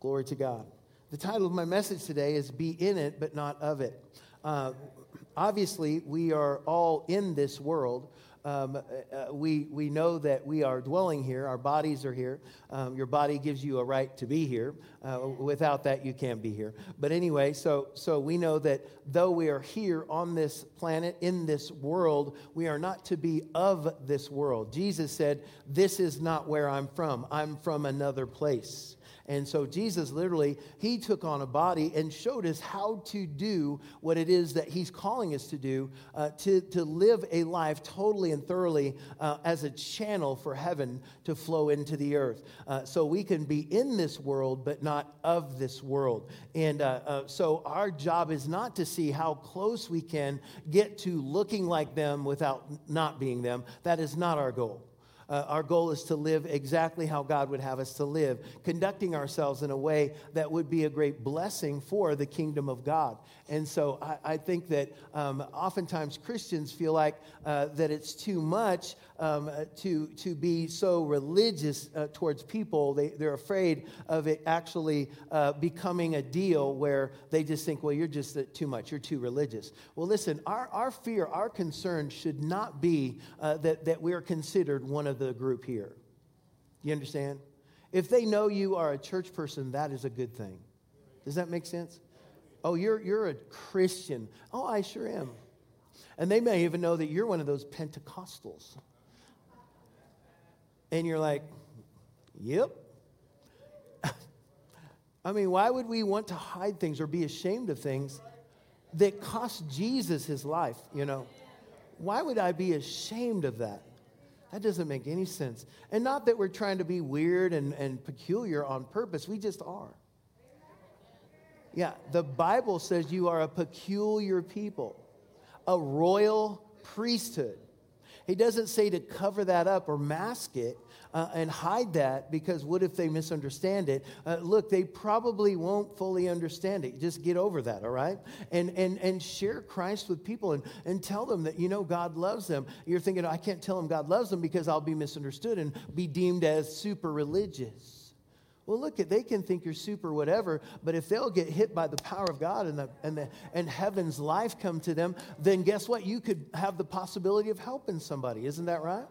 Glory to God. The title of my message today is Be In It, But Not Of It. Obviously, we are all in this world. We know that we are dwelling here. Our bodies are here. Your body gives you a right to be here. Without that, you can't be here. But anyway, so we know that though we are here on this planet, in this world, we are not to be of this world. Jesus said, "This is not where I'm from. I'm from another place." And so Jesus literally, he took on a body and showed us how to do what it is that he's calling us to do, to live a life totally and thoroughly as a channel for heaven to flow into the earth. So we can be in this world, but not of this world. And so our job is not to see how close we can get to looking like them without not being them. That is not our goal. Our goal is to live exactly how God would have us to live, conducting ourselves in a way that would be a great blessing for the kingdom of God. And so I think that oftentimes Christians feel like that it's too much to be so religious towards people. They're afraid of it actually becoming a deal where they just think, well, you're just too much. You're too religious. Well, listen, our fear, our concern should not be that we're considered one of the group here. You understand? If they know you are a church person, that is a good thing. Does that make sense? Oh, you're a Christian. Oh, I sure am. And they may even know that you're one of those Pentecostals. And you're like, yep. I mean, why would we want to hide things or be ashamed of things that cost Jesus his life, you know? Why would I be ashamed of that? That doesn't make any sense. And not that we're trying to be weird and peculiar on purpose. We just are. Yeah, the Bible says you are a peculiar people, a royal priesthood. He doesn't say to cover that up or mask it and hide that, because what if they misunderstand it? Look, they probably won't fully understand it. Just get over that, all right? And share Christ with people and tell them that, you know, God loves them. You're thinking, I can't tell them God loves them because I'll be misunderstood and be deemed as super religious. Well, look, they can think you're super whatever, but if they'll get hit by the power of God and heaven's life come to them, then guess what? You could have the possibility of helping somebody. Isn't that right?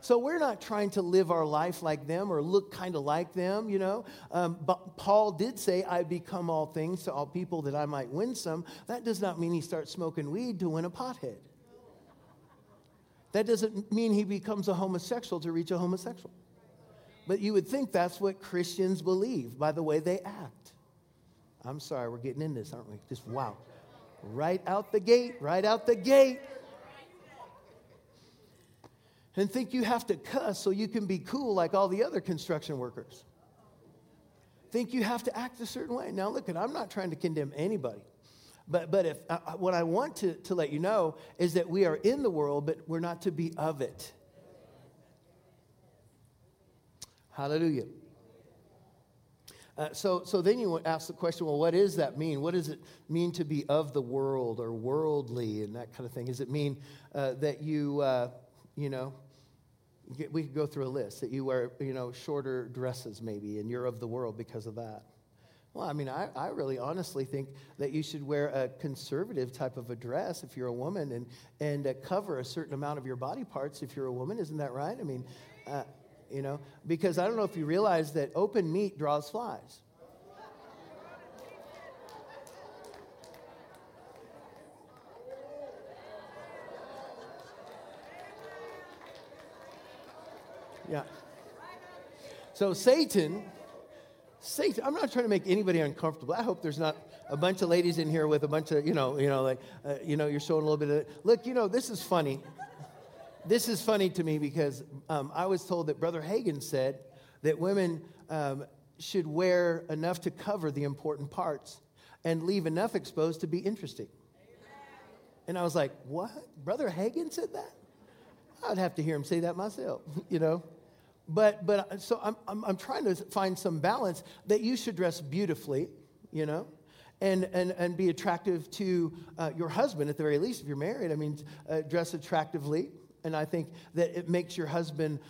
So we're not trying to live our life like them or look kind of like them, you know. But Paul did say, I become all things to all people that I might win some. That does not mean he starts smoking weed to win a pothead. That doesn't mean he becomes a homosexual to reach a homosexual. But you would think that's what Christians believe by the way they act. I'm sorry, we're getting in this, aren't we? Just wow. Right out the gate. And think you have to cuss so you can be cool like all the other construction workers. Think you have to act a certain way. Now, look, I'm not trying to condemn anybody. But if what I want to let you know is that we are in the world, but we're not to be of it. Hallelujah. So then you ask the question, well, what does that mean? What does it mean to be of the world or worldly and that kind of thing? Does it mean that you... we could go through a list that you wear, shorter dresses maybe, and you're of the world because of that. Well, I mean, I really honestly think that you should wear a conservative type of a dress if you're a woman and cover a certain amount of your body parts if you're a woman. Isn't that right? I mean, because I don't know if you realize that open meat draws flies. Yeah. So Satan, I'm not trying to make anybody uncomfortable. I hope there's not a bunch of ladies in here with a bunch of, you're showing a little bit of, look, this is funny. This is funny to me because I was told that Brother Hagin said that women should wear enough to cover the important parts and leave enough exposed to be interesting. And I was like, what? Brother Hagin said that? I'd have to hear him say that myself, But so I'm trying to find some balance that you should dress beautifully, and be attractive to your husband at the very least if you're married. I mean, dress attractively, And I think that it makes your husband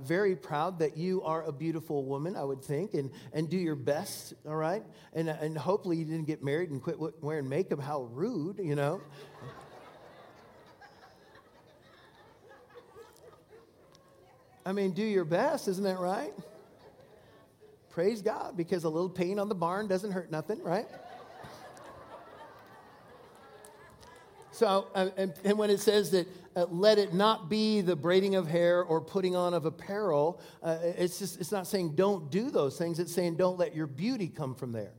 very proud that you are a beautiful woman, I would think, and do your best, all right? And hopefully you didn't get married and quit wearing makeup. How rude, you know? I mean, do your best, isn't that right? Praise God, because a little paint on the barn doesn't hurt nothing, right? So, and when it says that, let it not be the braiding of hair or putting on of apparel, it's not saying don't do those things. It's saying don't let your beauty come from there.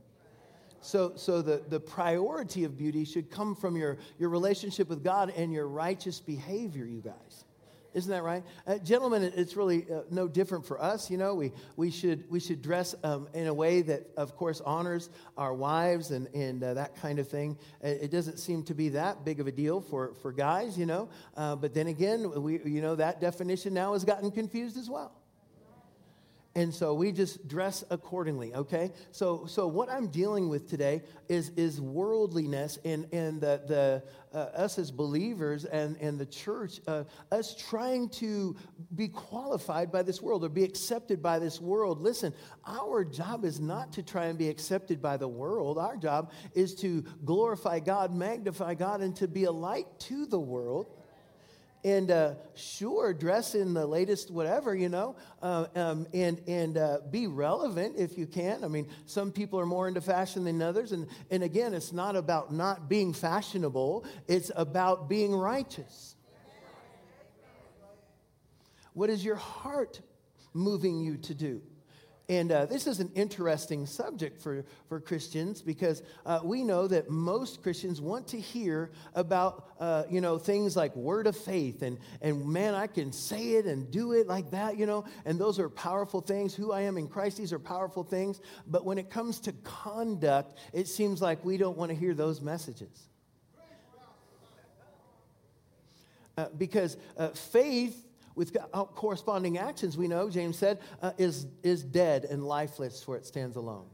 So the priority of beauty should come from your relationship with God and your righteous behavior, you guys. Isn't that right? Gentlemen, it's really no different for us. You know, we should dress in a way that, of course, honors our wives and that kind of thing. It doesn't seem to be that big of a deal for guys, you know. But then again, that definition now has gotten confused as well. And so we just dress accordingly, okay? So what I'm dealing with today is worldliness and the us as believers and the church, us trying to be qualified by this world or be accepted by this world. Listen, our job is not to try and be accepted by the world. Our job is to glorify God, magnify God, and to be a light to the world. And sure, dress in the latest whatever, you know, and be relevant if you can. I mean, some people are more into fashion than others. And again, it's not about not being fashionable. It's about being righteous. What is your heart moving you to do? And this is an interesting subject for Christians because we know that most Christians want to hear about, things like word of faith and man, I can say it and do it like that, you know, and those are powerful things. Who I am in Christ, these are powerful things. But when it comes to conduct, it seems like we don't want to hear those messages. Because faith, without corresponding actions, we know, James said, is dead and lifeless where it stands alone.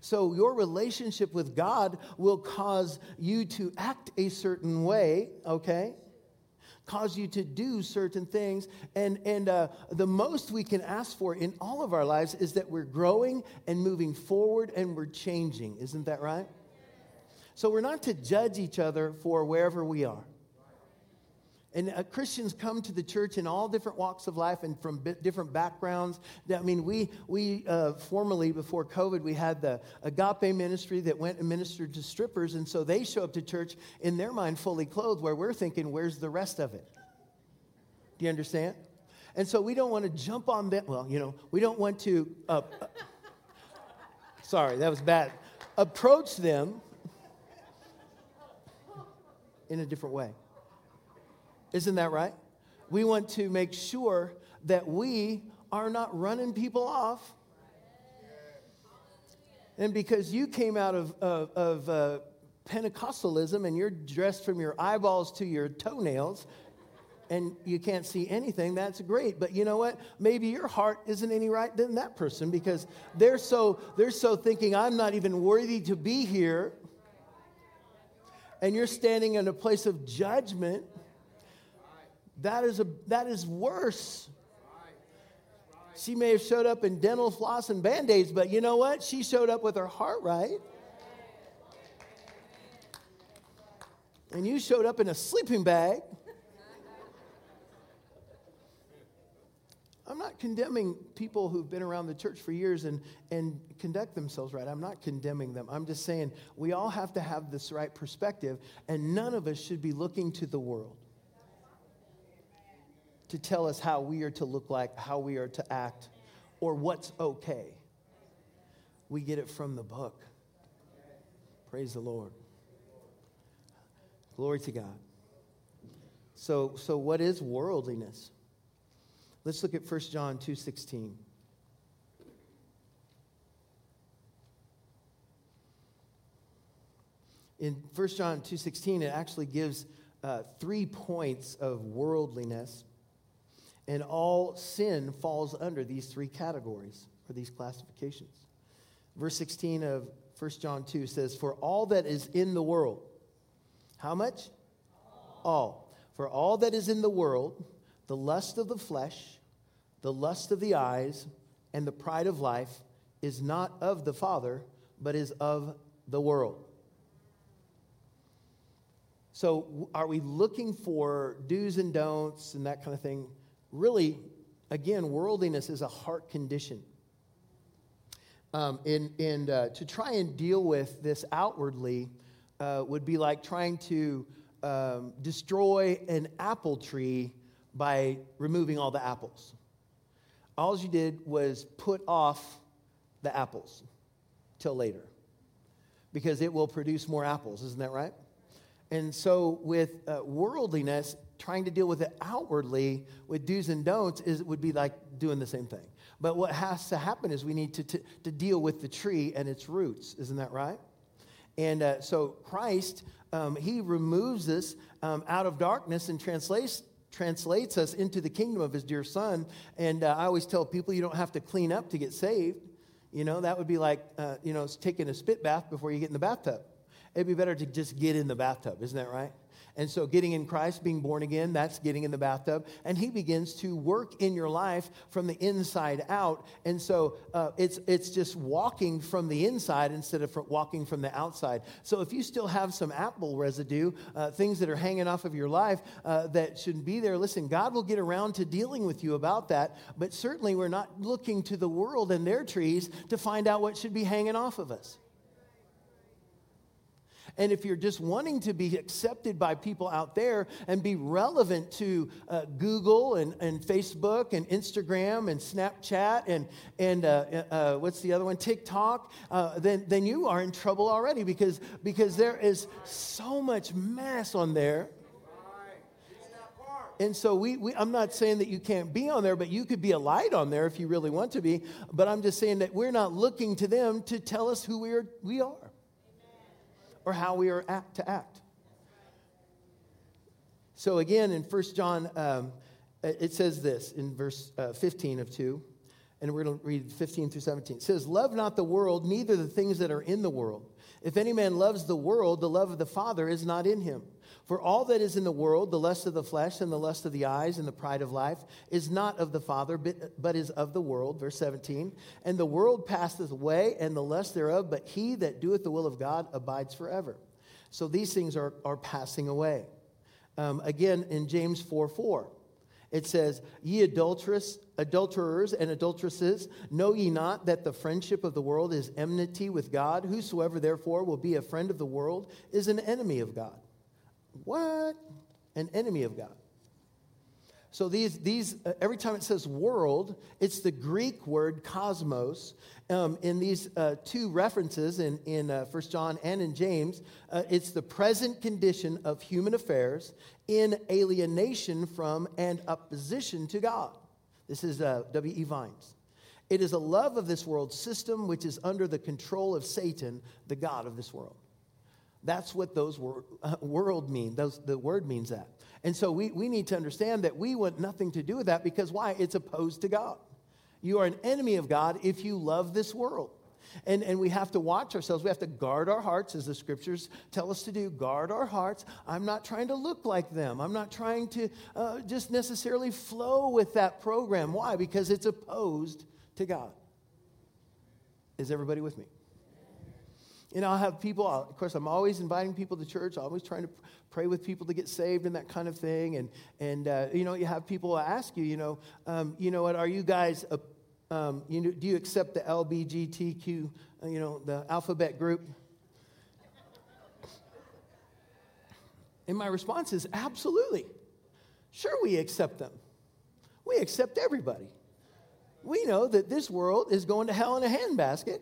So your relationship with God will cause you to act a certain way, okay? Cause you to do certain things. And the most we can ask for in all of our lives is that we're growing and moving forward and we're changing. Isn't that right? So we're not to judge each other for wherever we are. And Christians come to the church in all different walks of life and from different backgrounds. I mean, we formerly, before COVID, we had the Agape ministry that went and ministered to strippers. And so they show up to church in their mind fully clothed where we're thinking, where's the rest of it? Do you understand? And so we don't want to jump on that. Well, you know, we don't want to, sorry, that was bad. Approach them in a different way. Isn't that right? We want to make sure that we are not running people off. And because you came out of Pentecostalism and you're dressed from your eyeballs to your toenails and you can't see anything, that's great. But you know what? Maybe your heart isn't any right than that person because they're so thinking, I'm not even worthy to be here. And you're standing in a place of judgment. That is worse. She may have showed up in dental floss and Band-Aids, but you know what? She showed up with her heart right. And you showed up in a sleeping bag. I'm not condemning people who've been around the church for years and conduct themselves right. I'm not condemning them. I'm just saying we all have to have this right perspective, and none of us should be looking to the world to tell us how we are to look like, how we are to act, or what's okay. We get it from the book. Praise the Lord. Glory to God. So what is worldliness? Let's look at 1 John 2:16. In 1 John 2:16, it actually gives 3 points of worldliness. And all sin falls under these 3 categories, or these classifications. Verse 16 of 1 John 2 says, for all that is in the world, how much? All. For all that is in the world, the lust of the flesh, the lust of the eyes, and the pride of life is not of the Father, but is of the world. So are we looking for do's and don'ts and that kind of thing? Really, again, worldliness is a heart condition. To try and deal with this outwardly would be like trying to destroy an apple tree by removing all the apples. All you did was put off the apples till later, because it will produce more apples. Isn't that right? And so with worldliness, trying to deal with it outwardly with do's and don'ts would be like doing the same thing. But what has to happen is we need to deal with the tree and its roots. Isn't that right? And so Christ, he removes us out of darkness and translates us into the kingdom of his dear Son. And I always tell people, you don't have to clean up to get saved. You know, that would be like, taking a spit bath before you get in the bathtub. It'd be better to just get in the bathtub. Isn't that right? And so getting in Christ, being born again, that's getting in the bathtub. And he begins to work in your life from the inside out. And so it's just walking from the inside instead of walking from the outside. So if you still have some apple residue, things that are hanging off of your life that shouldn't be there, listen, God will get around to dealing with you about that. But certainly we're not looking to the world and their trees to find out what should be hanging off of us. And if you're just wanting to be accepted by people out there and be relevant to Google and Facebook and Instagram and Snapchat and what's the other one, TikTok, then you are in trouble already because there is so much mess on there. And so I'm not saying that you can't be on there, but you could be a light on there if you really want to be. But I'm just saying that we're not looking to them to tell us who we are. Or how we are to act. So again, in 1 John, it says this in verse 15 of 2. And we're going to read 15 through 17. It says, "Love not the world, neither the things that are in the world. If any man loves the world, the love of the Father is not in him. For all that is in the world, the lust of the flesh and the lust of the eyes and the pride of life, is not of the Father, but is of the world." Verse 17. "And the world passeth away, and the lust thereof, but he that doeth the will of God abides forever." So these things are passing away. Again, in James 4:4. It says, "Ye adulterers and adulteresses, know ye not that the friendship of the world is enmity with God? Whosoever therefore will be a friend of the world is an enemy of God." What? An enemy of God. So these every time it says world, it's the Greek word cosmos. In these two references, in 1 John and in James, it's the present condition of human affairs in alienation from and opposition to God. This is W.E. Vines. "It is a love of this world system which is under the control of Satan, the god of this world." That's what those world mean. The word means that. And so we need to understand that we want nothing to do with that, because why? It's opposed to God. You are an enemy of God if you love this world. And we have to watch ourselves. We have to guard our hearts, as the scriptures tell us to do. Guard our hearts. I'm not trying to look like them. I'm not trying to just necessarily flow with that program. Why? Because it's opposed to God. Is everybody with me? You know, I'll have people, of course, I'm always inviting people to church. I'm always trying to pray with people to get saved and that kind of thing. And you know, you have people ask you, you know what, are you guys, do you accept the LGBTQ, the alphabet group? And my response is, absolutely. Sure, we accept them. We accept everybody. We know that this world is going to hell in a handbasket.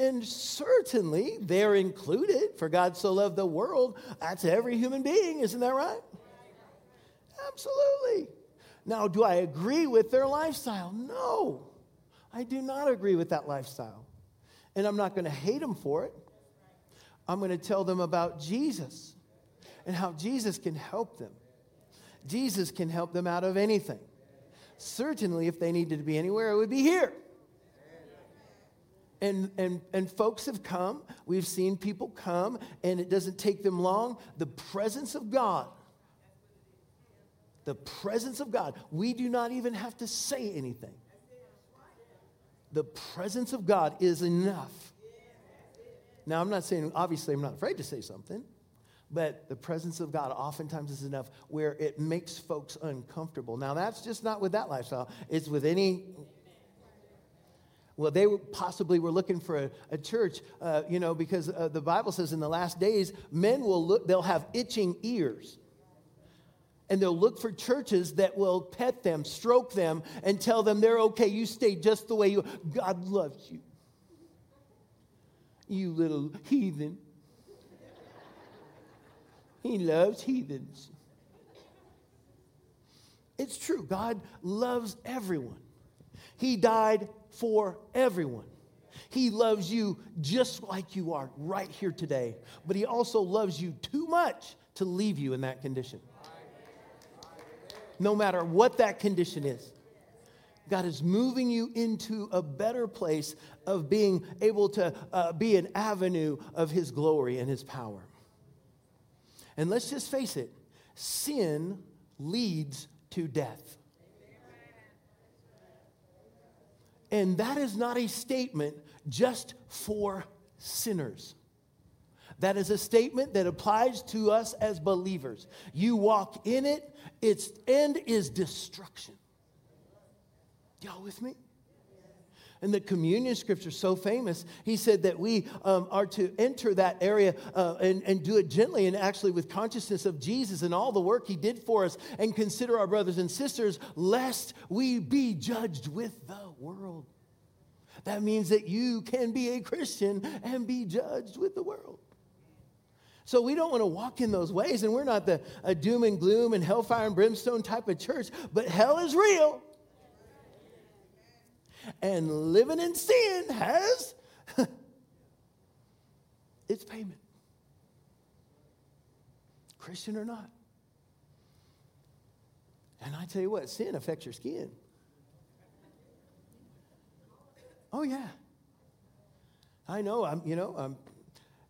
And certainly they're included, for God so loved the world. That's every human being, isn't that right? Absolutely. Now, do I agree with their lifestyle? No, I do not agree with that lifestyle. And I'm not going to hate them for it. I'm going to tell them about Jesus and how Jesus can help them. Jesus can help them out of anything. Certainly, if they needed to be anywhere, it would be here. And folks have come. We've seen people come, and it doesn't take them long. The presence of God the presence of God. We do not even have to say anything. The presence of God is enough. Now, I'm not saying, obviously, I'm not afraid to say something, but the presence of God oftentimes is enough where it makes folks uncomfortable. Now, that's just not with that lifestyle. It's with any... Well, they possibly were looking for a church, because the Bible says in the last days, men will look, they'll have itching ears. And they'll look for churches that will pet them, stroke them, and tell them they're okay. You stay just the way you are. God loves you. You little heathen. He loves heathens. It's true. God loves everyone. He died for everyone. He loves you just like you are right here today. But he also loves you too much to leave you in that condition. No matter what that condition is. God is moving you into a better place of being able to be an avenue of his glory and his power. And let's just face it. Sin leads to death. And that is not a statement just for sinners. That is a statement that applies to us as believers. You walk in it, its end is destruction. Y'all with me? And the communion scripture is so famous. He said that we are to enter that area and do it gently and actually with consciousness of Jesus and all the work he did for us, and consider our brothers and sisters, lest we be judged with the world. That means that you can be a Christian and be judged with the world. So we don't want to walk in those ways, and we're not the doom and gloom and hellfire and brimstone type of church, but hell is real. And living in sin has its payment. Christian or not. And I tell you what, sin affects your skin. Oh, yeah. I know, I'm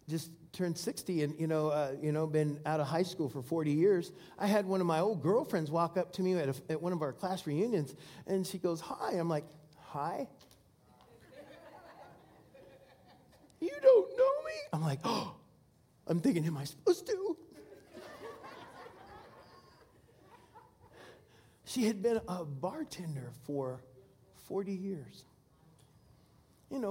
just turned 60 and, been out of high school for 40 years. I had one of my old girlfriends walk up to me at one of our class reunions, and she goes, "Hi." I'm like, "Hi? You don't know me?" I'm like, "Oh." I'm thinking, am I supposed to? She had been a bartender for 40 years.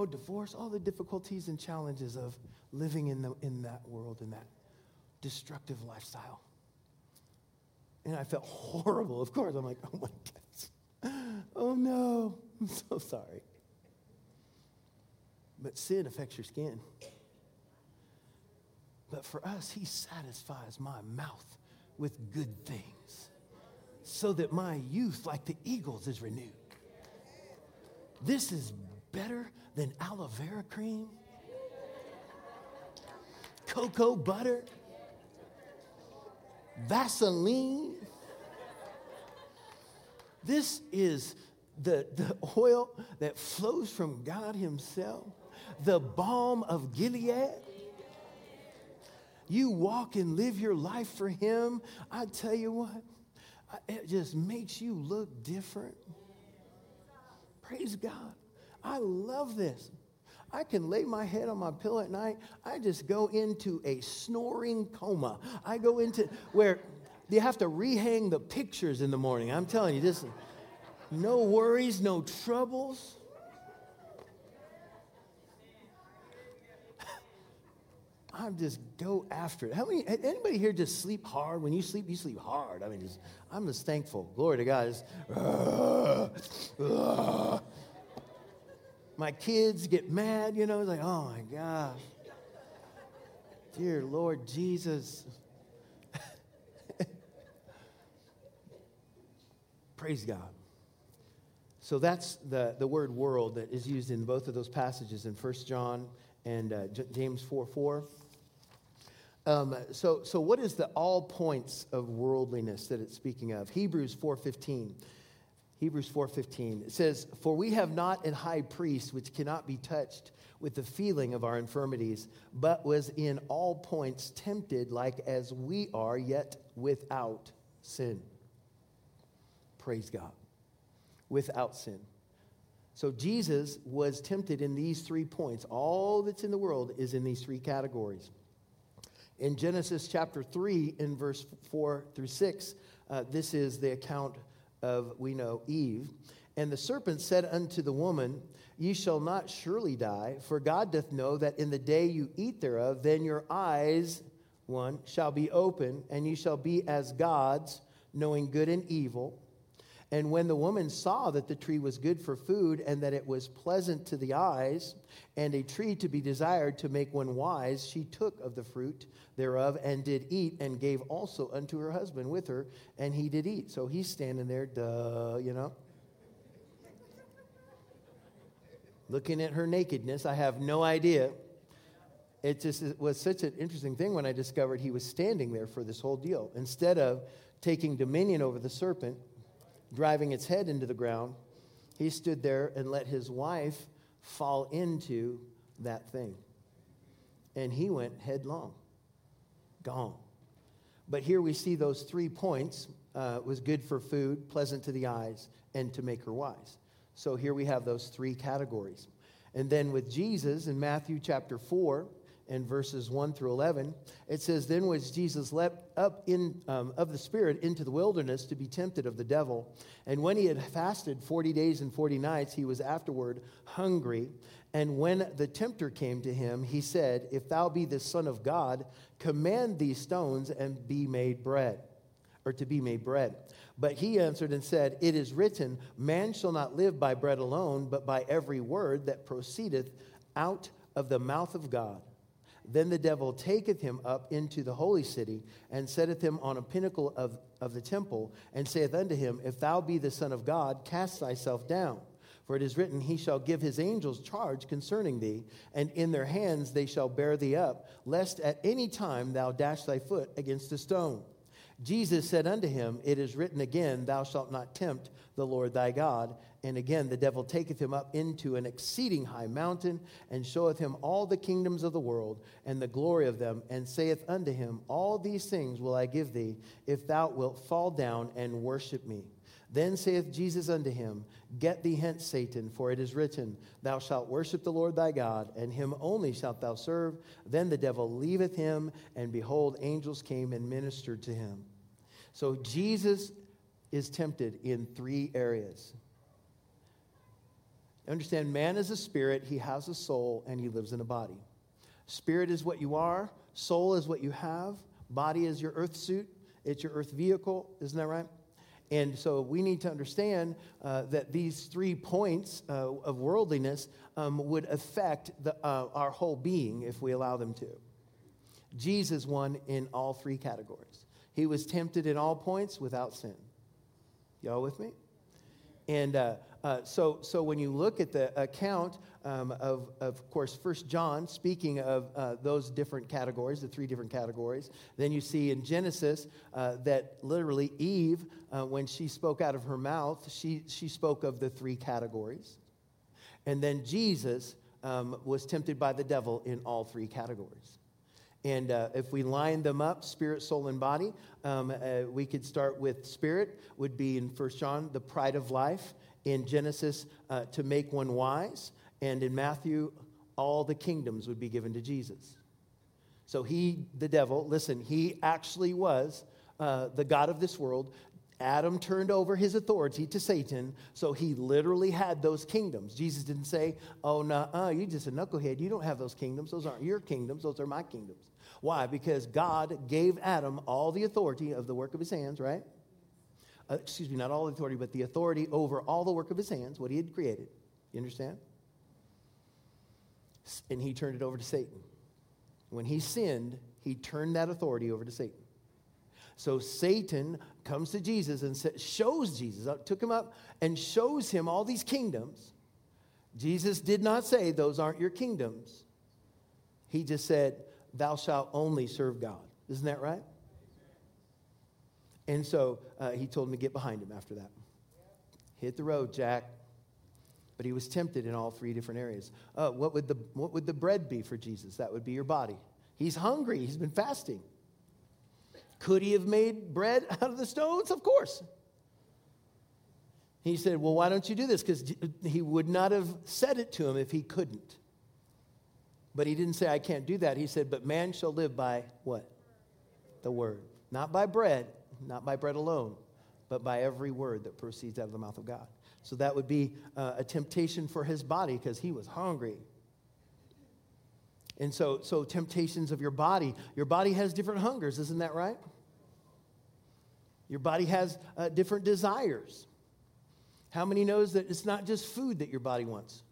Divorce, all the difficulties and challenges of living in that world, in that destructive lifestyle. And I felt horrible, of course. I'm like, oh my gosh. Oh no. I'm so sorry. But sin affects your skin. But for us, he satisfies my mouth with good things so that my youth, like the eagles, is renewed. This is better than aloe vera cream, cocoa butter, Vaseline. This is the oil that flows from God himself, the balm of Gilead. You walk and live your life for him. I tell you what, it just makes you look different. Praise God. I love this. I can lay my head on my pillow at night. I just go into a snoring coma. I go into where you have to rehang the pictures in the morning. I'm telling you, this is... No worries, no troubles. I just go after it. Anybody here just sleep hard? When you sleep hard. I mean, I'm just thankful. Glory to God. My kids get mad, It's like, oh, my gosh. Dear Lord Jesus. Praise God. So that's the word world that is used in both of those passages in 1 John and James 4:4. So what is the all points of worldliness that it's speaking of? Hebrews 4:15. It says, "For we have not an high priest which cannot be touched with the feeling of our infirmities, but was in all points tempted like as we are, yet without sin." Praise God. Without sin. So Jesus was tempted in these 3 points. All that's in the world is in these 3 categories. In Genesis chapter 3, in verse 4 through 6, this is the account of, we know, Eve. And the serpent said unto the woman, Ye shall not surely die, for God doth know that in the day you eat thereof, then your eyes, one, shall be open, and ye shall be as gods, knowing good and evil. And when the woman saw that the tree was good for food, and that it was pleasant to the eyes, and a tree to be desired to make one wise, she took of the fruit thereof, and did eat, and gave also unto her husband with her, and he did eat. So he's standing there, duh, you know. Looking at her nakedness, I have no idea. It was such an interesting thing when I discovered he was standing there for this whole deal. Instead of taking dominion over the serpent, driving its head into the ground, he stood there and let his wife fall into that thing. And he went headlong. Gone. But here we see those 3 points. Was good for food, pleasant to the eyes, and to make her wise. So here we have those 3 categories. And then with Jesus in Matthew chapter 4 and verses 1 through 11, it says, Then was Jesus leapt up of the Spirit into the wilderness to be tempted of the devil. And when he had fasted 40 days and 40 nights, he was afterward hungry. And when the tempter came to him, he said, If thou be the Son of God, command these stones and be made bread. Or to be made bread. But he answered and said, It is written, Man shall not live by bread alone, but by every word that proceedeth out of the mouth of God. Then the devil taketh him up into the holy city, and setteth him on a pinnacle of the temple, and saith unto him, If thou be the Son of God, cast thyself down. For it is written, He shall give his angels charge concerning thee, and in their hands they shall bear thee up, lest at any time thou dash thy foot against a stone. Jesus said unto him, It is written again, Thou shalt not tempt the Lord thy God. And again the devil taketh him up into an exceeding high mountain, and showeth him all the kingdoms of the world, and the glory of them, and saith unto him, All these things will I give thee, if thou wilt fall down and worship me. Then saith Jesus unto him, Get thee hence, Satan, for it is written, Thou shalt worship the Lord thy God, and him only shalt thou serve. Then the devil leaveth him, and behold, angels came and ministered to him. So Jesus is tempted in 3 areas. Understand, man is a spirit, he has a soul, and he lives in a body. Spirit is what you are, soul is what you have, body is your earth suit, it's your earth vehicle, isn't that right? And so we need to understand that these 3 points of worldliness would affect our whole being if we allow them to. Jesus won in all 3 categories. He was tempted in all points without sin. Y'all with me? And so when you look at the account of course, 1 John, speaking of those different categories, the 3 different categories, then you see in Genesis that literally Eve, when she spoke out of her mouth, she spoke of the 3 categories. And then Jesus was tempted by the devil in all 3 categories. And if we line them up, spirit, soul, and body, we could start with spirit, would be in 1 John, the pride of life. In Genesis, to make one wise. And in Matthew, all the kingdoms would be given to Jesus. So he, the devil, listen, he actually was the god of this world. Adam turned over his authority to Satan, so he literally had those kingdoms. Jesus didn't say, oh, no, you're just a knucklehead. You don't have those kingdoms. Those aren't your kingdoms. Those are my kingdoms. Why? Because God gave Adam all the authority of the work of his hands, right? Not all the authority, but the authority over all the work of his hands, what he had created. You understand? And he turned it over to Satan. When he sinned, he turned that authority over to Satan. So Satan comes to Jesus and shows Jesus, took him up and shows him all these kingdoms. Jesus did not say, those aren't your kingdoms. He just said, thou shalt only serve God. Isn't that right? And so he told him to get behind him after that. Hit the road, Jack. But he was tempted in all 3 different areas. What would the bread be for Jesus? That would be your body. He's hungry. He's been fasting. Could he have made bread out of the stones? Of course. He said, well, why don't you do this? Because he would not have said it to him if he couldn't. But he didn't say, I can't do that. He said, but man shall live by what? The word. Not by bread alone, but by every word that proceeds out of the mouth of God. So that would be a temptation for his body because he was hungry. And so temptations of your body. Your body has different hungers, isn't that right? Your body has different desires. How many knows that it's not just food that your body wants?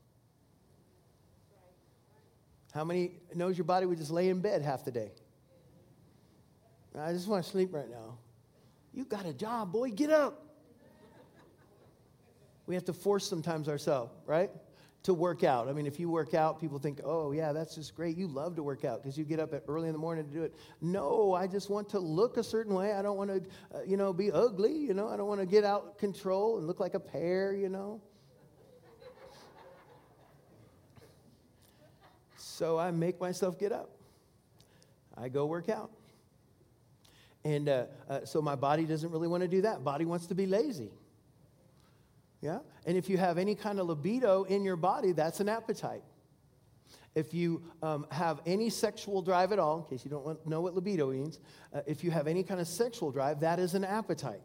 How many knows your body would just lay in bed half the day? I just want to sleep right now. You got a job, boy. Get up. We have to force sometimes ourselves, right, to work out. I mean, if you work out, people think, oh, yeah, that's just great. You love to work out because you get up at early in the morning to do it. No, I just want to look a certain way. I don't want to, be ugly. I don't want to get out of control and look like a pear, So I make myself get up. I go work out. And so my body doesn't really want to do that. Body wants to be lazy. Yeah? And if you have any kind of libido in your body, that's an appetite. If you have any sexual drive at all, in case you don't know what libido means, if you have any kind of sexual drive, that is an appetite.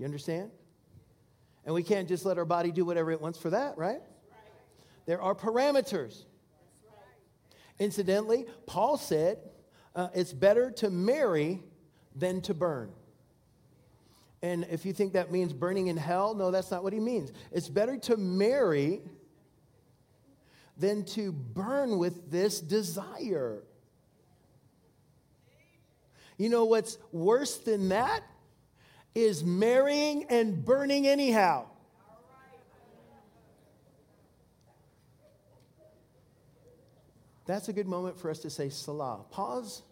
You understand? And we can't just let our body do whatever it wants for that, right? There are parameters. Incidentally, Paul said, it's better to marry than to burn. And if you think that means burning in hell, no, that's not what he means. It's better to marry than to burn with this desire. You know what's worse than that is marrying and burning anyhow. That's a good moment for us to say Salah. Pause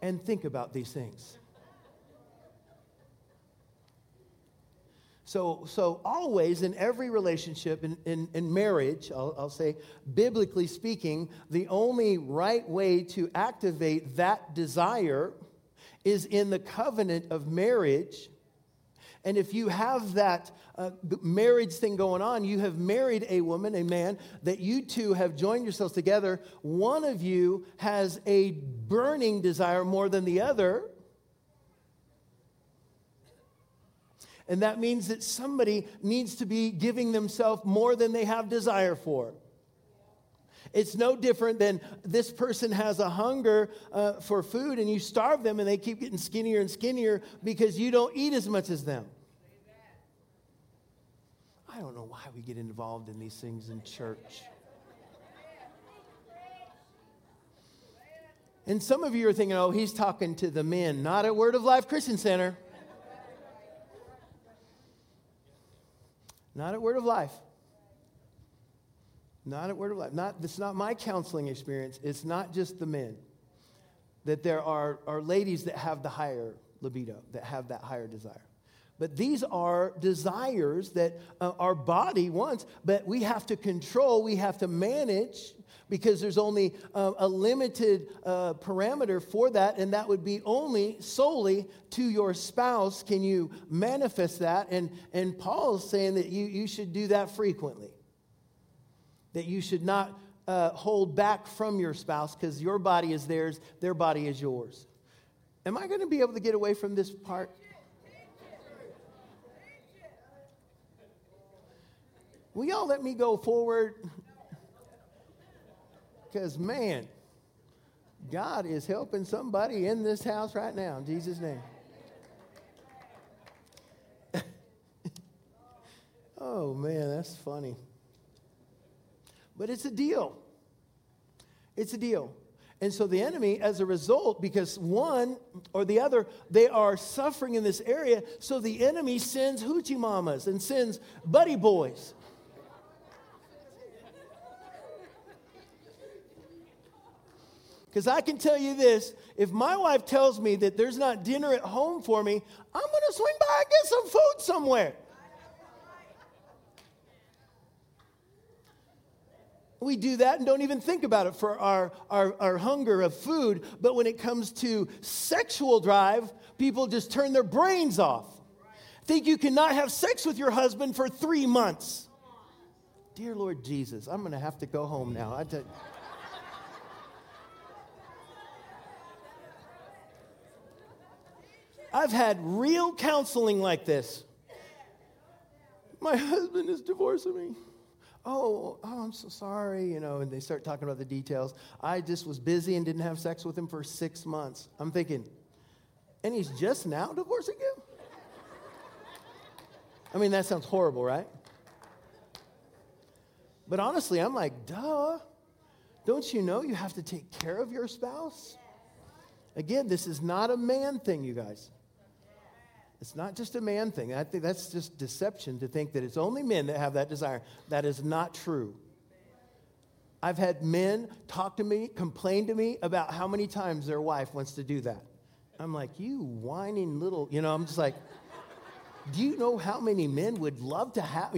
and think about these things. So always in every relationship, in marriage, I'll say, biblically speaking, the only right way to activate that desire is in the covenant of marriage. And if you have that marriage thing going on, you have married a woman, a man, that you two have joined yourselves together. One of you has a burning desire more than the other. And that means that somebody needs to be giving themselves more than they have desire for. It's no different than this person has a hunger for food and you starve them and they keep getting skinnier and skinnier because you don't eat as much as them. I don't know why we get involved in these things in church. And some of you are thinking, oh, he's talking to the men, not at Word of Life Christian Center. Not at Word of Life. Not at Word of Life. It's not my counseling experience. It's not just the men. That there are ladies that have the higher libido, that have that higher desire. But these are desires that our body wants, but we have to control, we have to manage, because there's only a limited parameter for that, and that would be only solely to your spouse can you manifest that. And Paul's saying that you should do that frequently, that you should not hold back from your spouse because your body is theirs, their body is yours. Am I going to be able to get away from this part? Will y'all let me go forward? Because, man, God is helping somebody in this house right now, in Jesus' name. Oh, man, that's funny. But it's a deal. It's a deal. And so the enemy, as a result, because one or the other, they are suffering in this area, so the enemy sends hoochie mamas and sends buddy boys. Because I can tell you this, if my wife tells me that there's not dinner at home for me, I'm going to swing by and get some food somewhere. We do that and don't even think about it for our hunger of food. But when it comes to sexual drive, people just turn their brains off. think you cannot have sex with your husband for 3 months. Dear Lord Jesus, I'm going to have to go home now. I've had real counseling like this. My husband is divorcing me. Oh, I'm so sorry, and they start talking about the details. I just was busy and didn't have sex with him for 6 months. I'm thinking, and he's just now divorcing you? I mean, that sounds horrible, right? But honestly, I'm like, duh. Don't you know you have to take care of your spouse? Again, this is not a man thing, you guys. It's not just a man thing. I think that's just deception to think that it's only men that have that desire. That is not true. I've had men talk to me, complain to me about how many times their wife wants to do that. I'm like, you whining little, I'm just like, do you know how many men would love to have,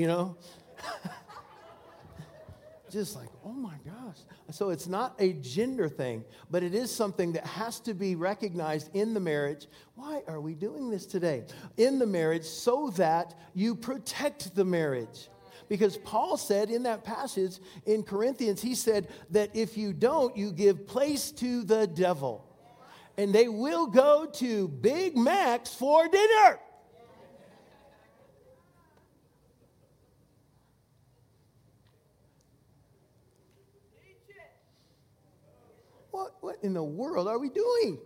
Just like, oh my gosh. So it's not a gender thing, but it is something that has to be recognized in the marriage. Why are we doing this today? In the marriage so that you protect the marriage. Because Paul said in that passage in Corinthians, he said that if you don't, you give place to the devil. And they will go to Big Mac's for dinner. What in the world are we doing?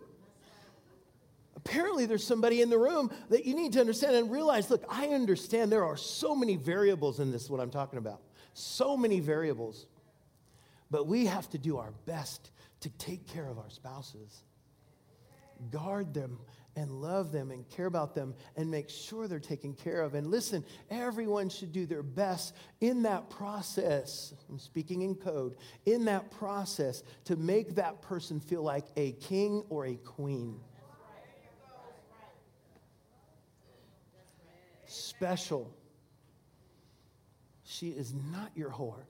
Apparently there's somebody in the room that you need to understand and realize, look, I understand there are so many variables in this, what I'm talking about. So many variables. But we have to do our best to take care of our spouses. Guard them and love them and care about them and make sure they're taken care of. And listen, everyone should do their best in that process. I'm speaking in code. In that process to make that person feel like a king or a queen. Special. She is not your whore.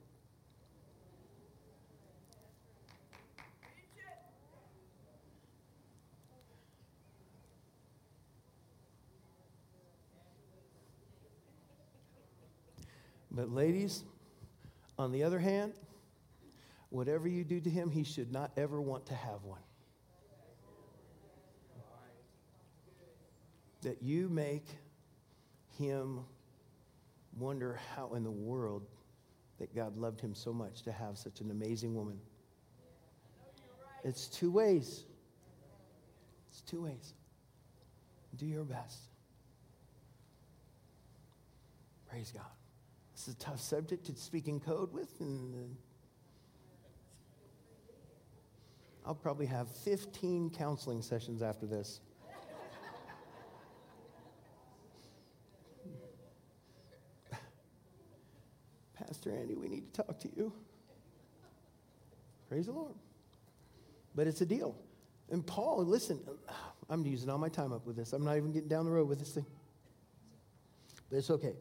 But ladies, on the other hand, whatever you do to him, he should not ever want to have one. That you make him wonder how in the world that God loved him so much to have such an amazing woman. It's two ways. It's two ways. Do your best. Praise God. This is a tough subject to speak in code with. And I'll probably have 15 counseling sessions after this. Pastor Andy, we need to talk to you. Praise the Lord. But it's a deal. And Paul, listen, I'm using all my time up with this. I'm not even getting down the road with this thing. It's okay,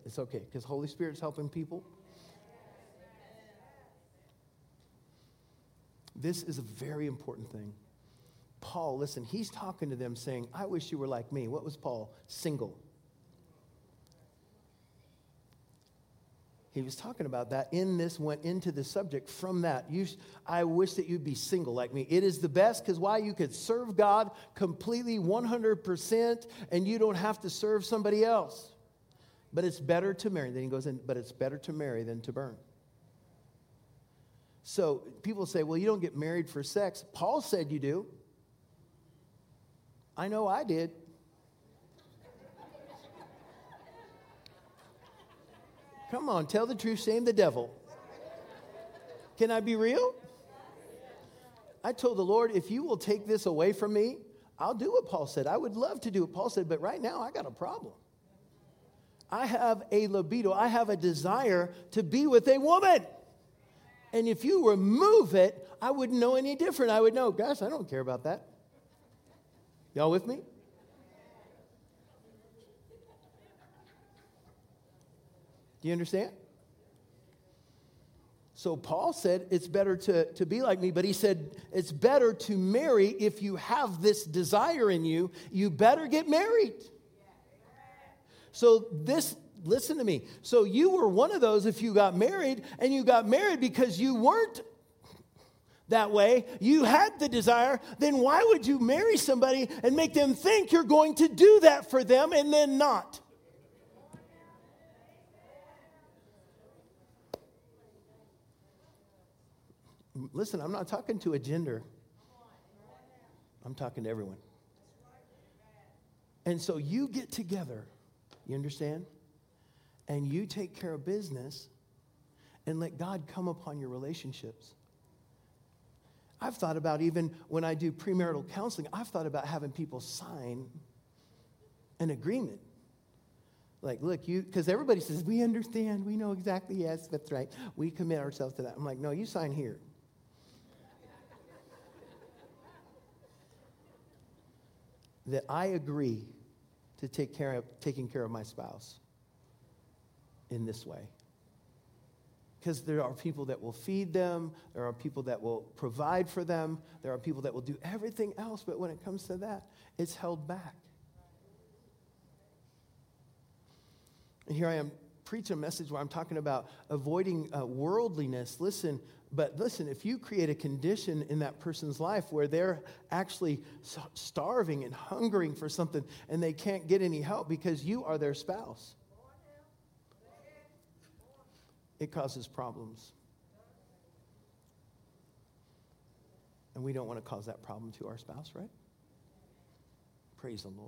because Holy Spirit's helping people. This is a very important thing. Paul, listen, he's talking to them saying, I wish you were like me. What was Paul? Single. He was talking about that in this, went into the subject from that. I wish that you'd be single like me. It is the best because why? You could serve God completely 100% and you don't have to serve somebody else. But it's better to marry. Then he goes in, but it's better to marry than to burn. So people say, well, you don't get married for sex. Paul said you do. I know I did. Come on, tell the truth, shame the devil. Can I be real? I told the Lord, if you will take this away from me, I'll do what Paul said. I would love to do what Paul said, but right now I got a problem. I have a libido. I have a desire to be with a woman. And if you remove it, I wouldn't know any different. I would know, gosh, I don't care about that. Y'all with me? Do you understand? So Paul said it's better to be like me, but he said it's better to marry if you have this desire in you. You better get married. So this, listen to me. So you were one of those if you got married, and you got married because you weren't that way. You had the desire. Then why would you marry somebody and make them think you're going to do that for them and then not? Listen, I'm not talking to a gender. I'm talking to everyone. And so you get together, you understand? And you take care of business and let God come upon your relationships. I've thought about, even when I do premarital counseling, I've thought about having people sign an agreement. Like, look, you, because everybody says, we understand, we know exactly, yes, that's right. We commit ourselves to that. I'm like, no, you sign here. That I agree to taking care of my spouse in this way. Because there are people that will feed them, there are people that will provide for them, there are people that will do everything else, but when it comes to that, it's held back. And here I am preaching a message where I'm talking about avoiding worldliness. Listen, if you create a condition in that person's life where they're actually starving and hungering for something and they can't get any help because you are their spouse, it causes problems. And we don't want to cause that problem to our spouse, right? Praise the Lord.